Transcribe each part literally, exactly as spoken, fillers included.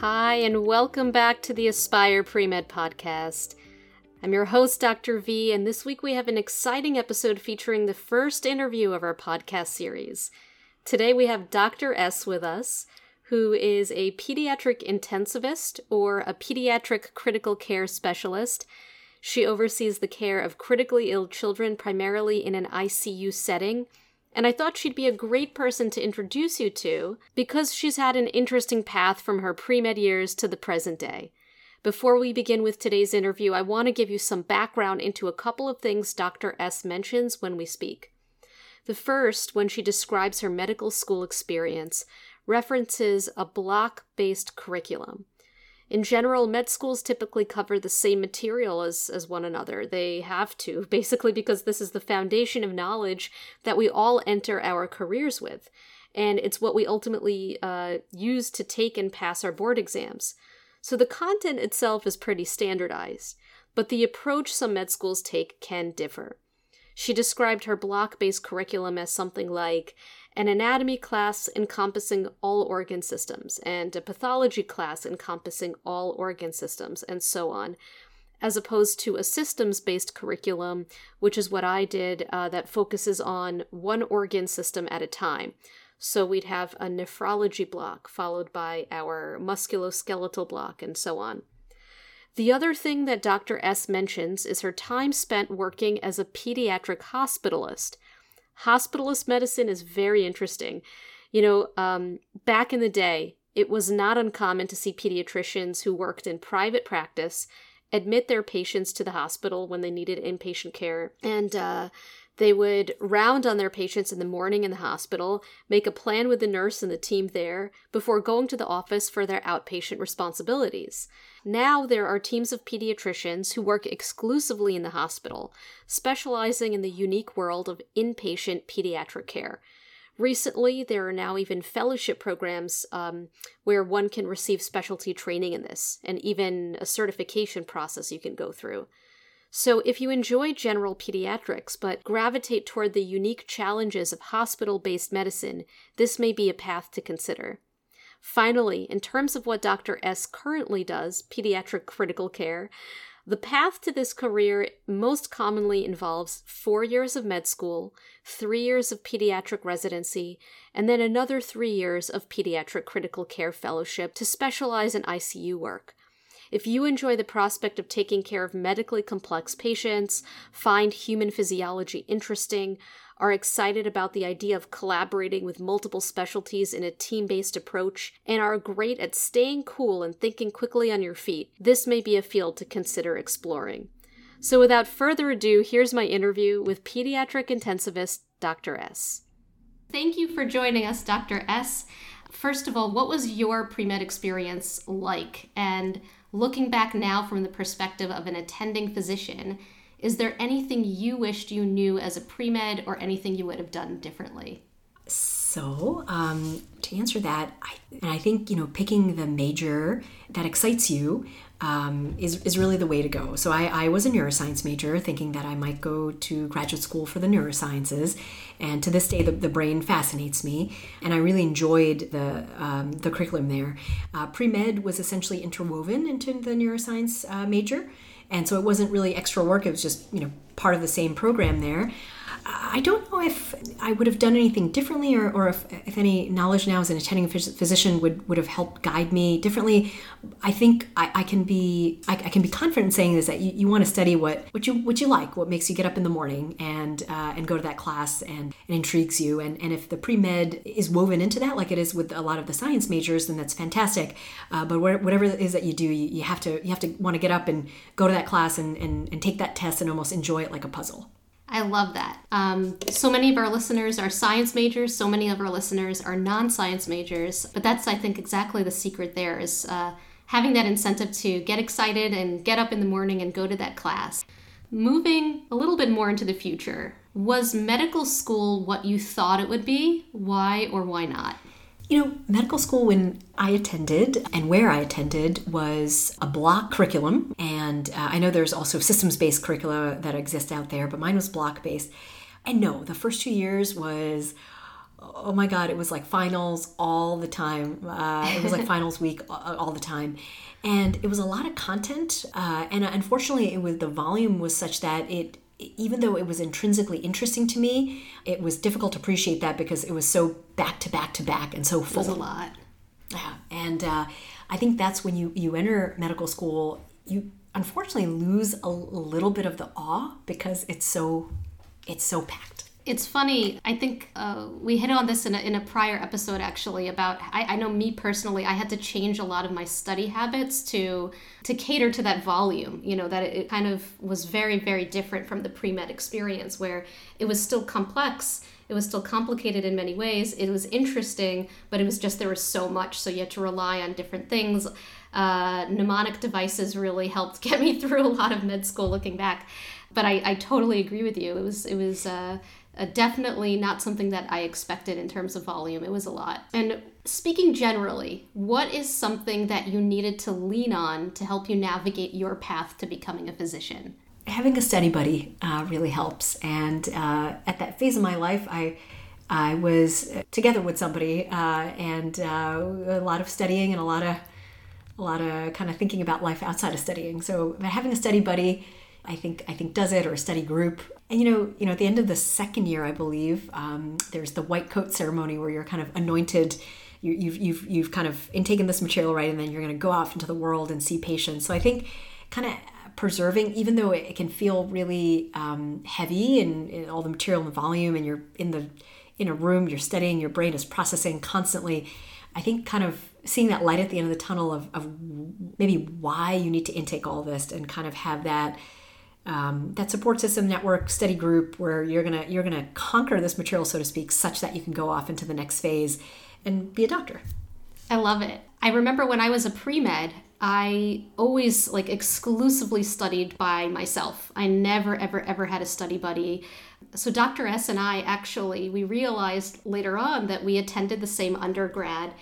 Hi, and welcome back to the Aspire Premed Podcast. I'm your host, Doctor V, and this week we have an exciting episode featuring the first interview of our podcast series. Today we have Doctor S with us, who is a pediatric intensivist or a pediatric critical care specialist. She oversees the care of critically ill children primarily in an I C U setting. And I thought she'd be a great person to introduce you to because she's had an interesting path from her pre-med years to the present day. Before we begin with today's interview, I want to give you some background into a couple of things Doctor S mentions when we speak. The first, when she describes her medical school experience, references a block-based curriculum. In general, med schools typically cover the same material as, as one another. They have to, basically because this is the foundation of knowledge that we all enter our careers with. And it's what we ultimately uh, use to take and pass our board exams. So the content itself is pretty standardized, but the approach some med schools take can differ. She described her block-based curriculum as something like an anatomy class encompassing all organ systems, and a pathology class encompassing all organ systems, and so on, as opposed to a systems-based curriculum, which is what I did, uh, that focuses on one organ system at a time. So we'd have a nephrology block followed by our musculoskeletal block, and so on. The other thing that Doctor S mentions is her time spent working as a pediatric hospitalist. Hospitalist medicine is very interesting. You know, um, back in the day, it was not uncommon to see pediatricians who worked in private practice admit their patients to the hospital when they needed inpatient care. And uh, they would round on their patients in the morning in the hospital, make a plan with the nurse and the team there before going to the office for their outpatient responsibilities. Now there are teams of pediatricians who work exclusively in the hospital, specializing in the unique world of inpatient pediatric care. Recently, there are now even fellowship programs um, where one can receive specialty training in this, and even a certification process you can go through. So if you enjoy general pediatrics but gravitate toward the unique challenges of hospital-based medicine, this may be a path to consider. Finally, in terms of what Doctor S currently does, pediatric critical care, the path to this career most commonly involves four years of med school, three years of pediatric residency, and then another three years of pediatric critical care fellowship to specialize in I C U work. If you enjoy the prospect of taking care of medically complex patients, find human physiology interesting, are excited about the idea of collaborating with multiple specialties in a team-based approach, and are great at staying cool and thinking quickly on your feet, this may be a field to consider exploring. So without further ado, here's my interview with pediatric intensivist Doctor S. Thank you for joining us, Doctor S. First of all, what was your pre-med experience like? And looking back now from the perspective of an attending physician, is there anything you wished you knew as a pre-med or anything you would have done differently? So um, to answer that, I, and I think, you know, picking the major that excites you um, is, is really the way to go. So I, I was a neuroscience major thinking that I might go to graduate school for the neurosciences. And to this day, the, the brain fascinates me. And I really enjoyed the um, the curriculum there. Uh, pre-med was essentially interwoven into the neuroscience uh, major. And so it wasn't really extra work. It was just, you know, part of the same program there. I don't know if I would have done anything differently or, or if, if any knowledge now as an attending physician would, would have helped guide me differently. I think I, I can be I, I can be confident in saying this, that you, you want to study what, what you what you like, what makes you get up in the morning and uh, and go to that class and, and intrigues you. And, and if the pre-med is woven into that, like it is with a lot of the science majors, then that's fantastic. Uh, but whatever it is that you do, you, you have to you have to want to get up and go to that class and, and, and take that test and almost enjoy it like a puzzle. I love that. Um, so many of our listeners are science majors. So many of our listeners are non-science majors. But that's, I think, exactly the secret there is uh, having that incentive to get excited and get up in the morning and go to that class. Moving a little bit more into the future, was medical school what you thought it would be? Why or why not? You know, medical school when I attended and where I attended was a block curriculum. And uh, I know there's also systems-based curricula that exist out there, but mine was block-based. And no, the first two years was oh my God, it was like finals all the time. Uh, it was like finals week all the time. And it was a lot of content. Uh, and unfortunately, it was, the volume was such that it, even though it was intrinsically interesting to me, it was difficult to appreciate that because it was so back to back to back and so full. It was a lot. Yeah. And uh, I think that's when you, you enter medical school, you unfortunately lose a, a little bit of the awe because it's so it's so packed. It's funny. I think uh, we hit on this in a, in a prior episode, actually, about I, I know me personally, I had to change a lot of my study habits to to cater to that volume, you know, that it, it kind of was very, very different from the pre-med experience where it was still complex. It was still complicated in many ways. It was interesting, but it was just there was so much. So you had to rely on different things. Uh, mnemonic devices really helped get me through a lot of med school looking back. But I, I totally agree with you. It was it was uh, uh, definitely not something that I expected in terms of volume. It was a lot. And speaking generally, what is something that you needed to lean on to help you navigate your path to becoming a physician? Having a study buddy uh, really helps. And uh, at that phase of my life, I I was together with somebody uh, and uh, a lot of studying and a lot of a lot of kind of thinking about life outside of studying. So having a study buddy, I think I think does it, or a study group. And you know, you know, at the end of the second year, I believe, um, there's the white coat ceremony where you're kind of anointed. You, you've you've you've kind of intaken this material, right, and then you're going to go off into the world and see patients. So I think kind of preserving, even though it can feel really um, heavy and, and all the material and the volume, and you're in the in a room, you're studying, your brain is processing constantly. I think kind of seeing that light at the end of the tunnel of, of maybe why you need to intake all this and kind of have that. Um, that support system, network, study group, where you're gonna you're gonna conquer this material, so to speak, such that you can go off into the next phase and be a doctor. I love it. I remember when I was a pre-med, I always like exclusively studied by myself. I never, ever, ever had a study buddy. So Doctor S and I actually, we realized later on that we attended the same undergrad.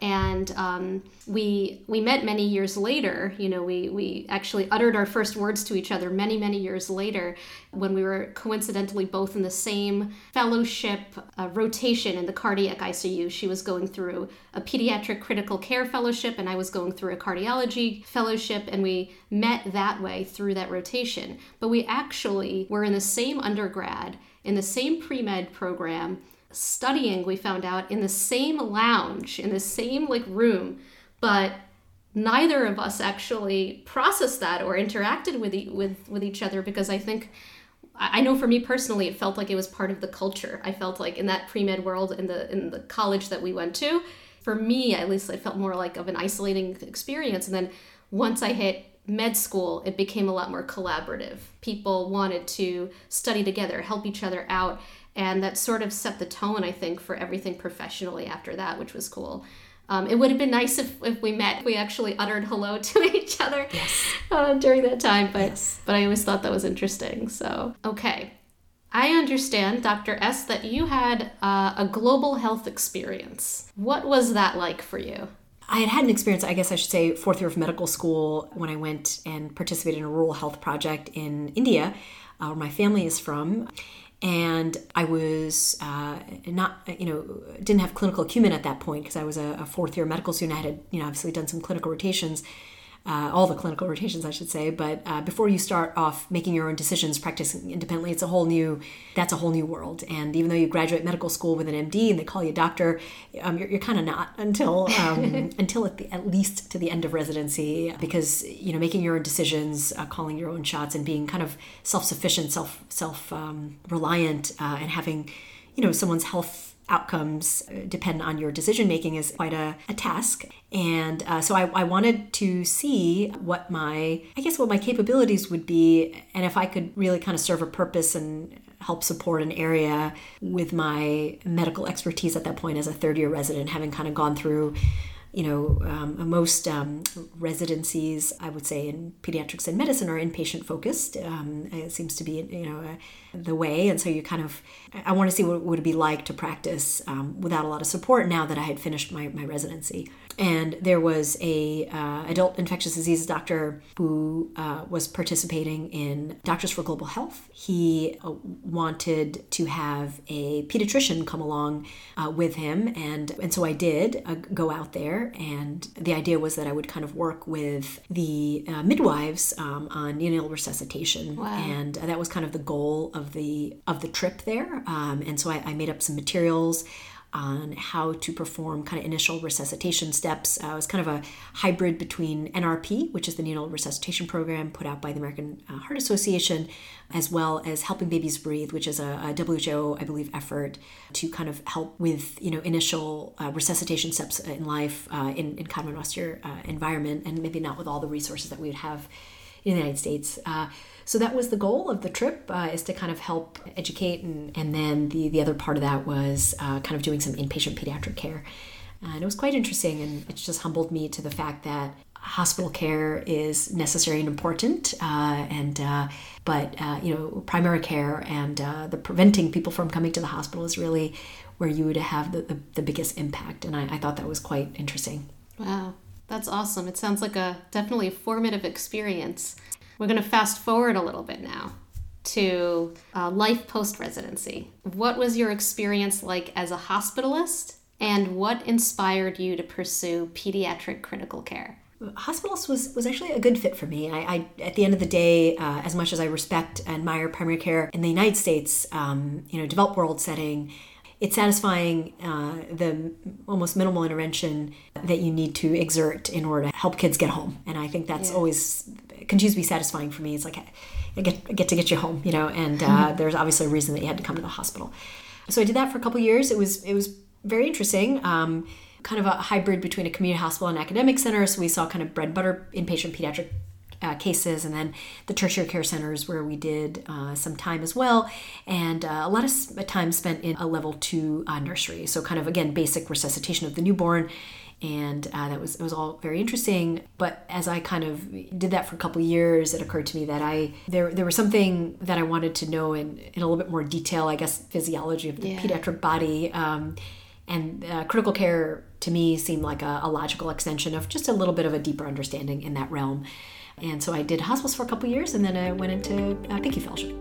And um, we we met many years later. You know, we we actually uttered our first words to each other many, many years later when we were coincidentally both in the same fellowship uh, rotation in the cardiac I C U. She was going through a pediatric critical care fellowship, and I was going through a cardiology fellowship, and we met that way through that rotation. But we actually were in the same undergrad, in the same pre-med program, studying, we found out, in the same lounge, in the same like room, but neither of us actually processed that or interacted with e- with with each other, because I think, I know for me personally, it felt like it was part of the culture. I felt like in that pre-med world, in the in the college that we went to, for me at least, it felt more like of an isolating experience. And then once I hit med school, it became a lot more collaborative. People wanted to study together, help each other out. And that sort of set the tone, I think, for everything professionally after that, which was cool. Um, it would have been nice if, if we met, we actually uttered hello to each other yes. uh, during that time. But yes. but I always thought that was interesting. So, okay. I understand, Doctor S, that you had uh, a global health experience. What was that like for you? I had had an experience, I guess I should say, fourth year of medical school, when I went and participated in a rural health project in India, uh, where my family is from. And I was uh, not, you know, didn't have clinical acumen at that point because I was a, a fourth year medical student. I had, you know, obviously done some clinical rotations, uh, all the clinical rotations, I should say. But uh, before you start off making your own decisions, practicing independently, it's a whole new, that's a whole new world. And even though you graduate medical school with an M D and they call you a doctor, um, you're, you're kind of not until um, until at, the, at least to the end of residency, because, you know, making your own decisions, uh, calling your own shots, and being kind of self-sufficient, self, self um, reliant, uh, and having, you know, someone's health outcomes depend on your decision making is quite a, a task. And uh, so I, I wanted to see what my, I guess what my capabilities would be, and if I could really kind of serve a purpose and help support an area with my medical expertise at that point as a third year resident, having kind of gone through you know, um, most um, residencies, I would say, in pediatrics and medicine are inpatient focused. Um, it seems to be, you know, uh, the way. And so you kind of, I want to see what it would be like to practice um, without a lot of support now that I had finished my, my residency. And there was a uh, adult infectious disease doctor who uh, was participating in Doctors for Global Health. He uh, wanted to have a pediatrician come along uh, with him. And, and so I did uh, go out there. And the idea was that I would kind of work with the uh, midwives um, on neonatal resuscitation. Wow. And that was kind of the goal of the, of the trip there. Um, and so I, I made up some materials on how to perform kind of initial resuscitation steps. Uh, it was kind of a hybrid between N R P, which is the neonatal resuscitation program put out by the American Heart Association, as well as Helping Babies Breathe, which is a, a W H O, I believe, effort to kind of help with, you know, initial uh, resuscitation steps in life uh, in, in kind of an austere uh, environment, and maybe not with all the resources that we would have in the United States. Uh, so that was the goal of the trip, uh, is to kind of help educate. And, and then the, the other part of that was uh, kind of doing some inpatient pediatric care. Uh, and it was quite interesting. And it just humbled me to the fact that hospital care is necessary and important. Uh, and uh, but, uh, you know, primary care and uh, the preventing people from coming to the hospital is really where you would have the, the, the biggest impact. And I, I thought that was quite interesting. Wow. That's awesome. It sounds like a definitely formative experience. We're going to fast forward a little bit now to uh, life post-residency. What was your experience like as a hospitalist, and what inspired you to pursue pediatric critical care? Hospitalist was, was actually a good fit for me. I, I at the end of the day, uh, as much as I respect and admire primary care in the United States, um, you know, developed world setting, it's satisfying uh, the almost minimal intervention that you need to exert in order to help kids get home. And I think that's yeah. always continues to be satisfying for me. It's like, I get, I get to get you home, you know, and uh, there's obviously a reason that you had to come to the hospital. So I did that for a couple of years. It was, it was very interesting, um, kind of a hybrid between a community hospital and academic center. So we saw kind of bread and butter inpatient pediatric Uh, cases, and then the tertiary care centers where we did uh, some time as well, and uh, a lot of time spent in a level two uh, nursery. So kind of, again, basic resuscitation of the newborn, and uh, that was it was all very interesting. But as I kind of did that for a couple of years, it occurred to me that I there there was something that I wanted to know in, in a little bit more detail, I guess, physiology of the yeah. pediatric body. Um, And uh, critical care to me seemed like a, a logical extension of just a little bit of a deeper understanding in that realm. And so I did hospice for a couple years, and then I went into uh, P I C U fellowship.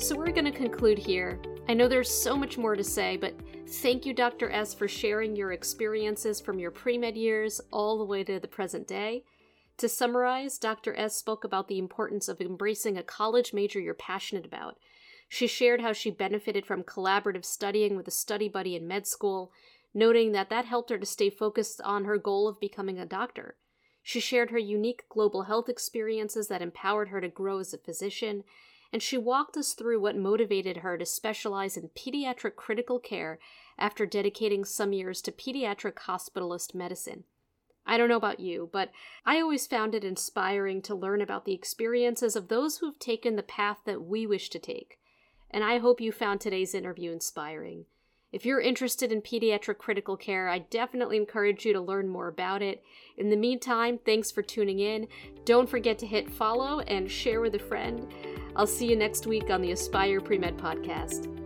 So we're going to conclude here. I know there's so much more to say, but thank you, Doctor S, for sharing your experiences from your pre-med years all the way to the present day. To summarize, Doctor S spoke about the importance of embracing a college major you're passionate about. She shared how she benefited from collaborative studying with a study buddy in med school, noting that that helped her to stay focused on her goal of becoming a doctor. She shared her unique global health experiences that empowered her to grow as a physician, and she walked us through what motivated her to specialize in pediatric critical care after dedicating some years to pediatric hospitalist medicine. I don't know about you, but I always found it inspiring to learn about the experiences of those who have taken the path that we wish to take. And I hope you found today's interview inspiring. If you're interested in pediatric critical care, I definitely encourage you to learn more about it. In the meantime, thanks for tuning in. Don't forget to hit follow and share with a friend. I'll see you next week on the Aspire Premed Podcast.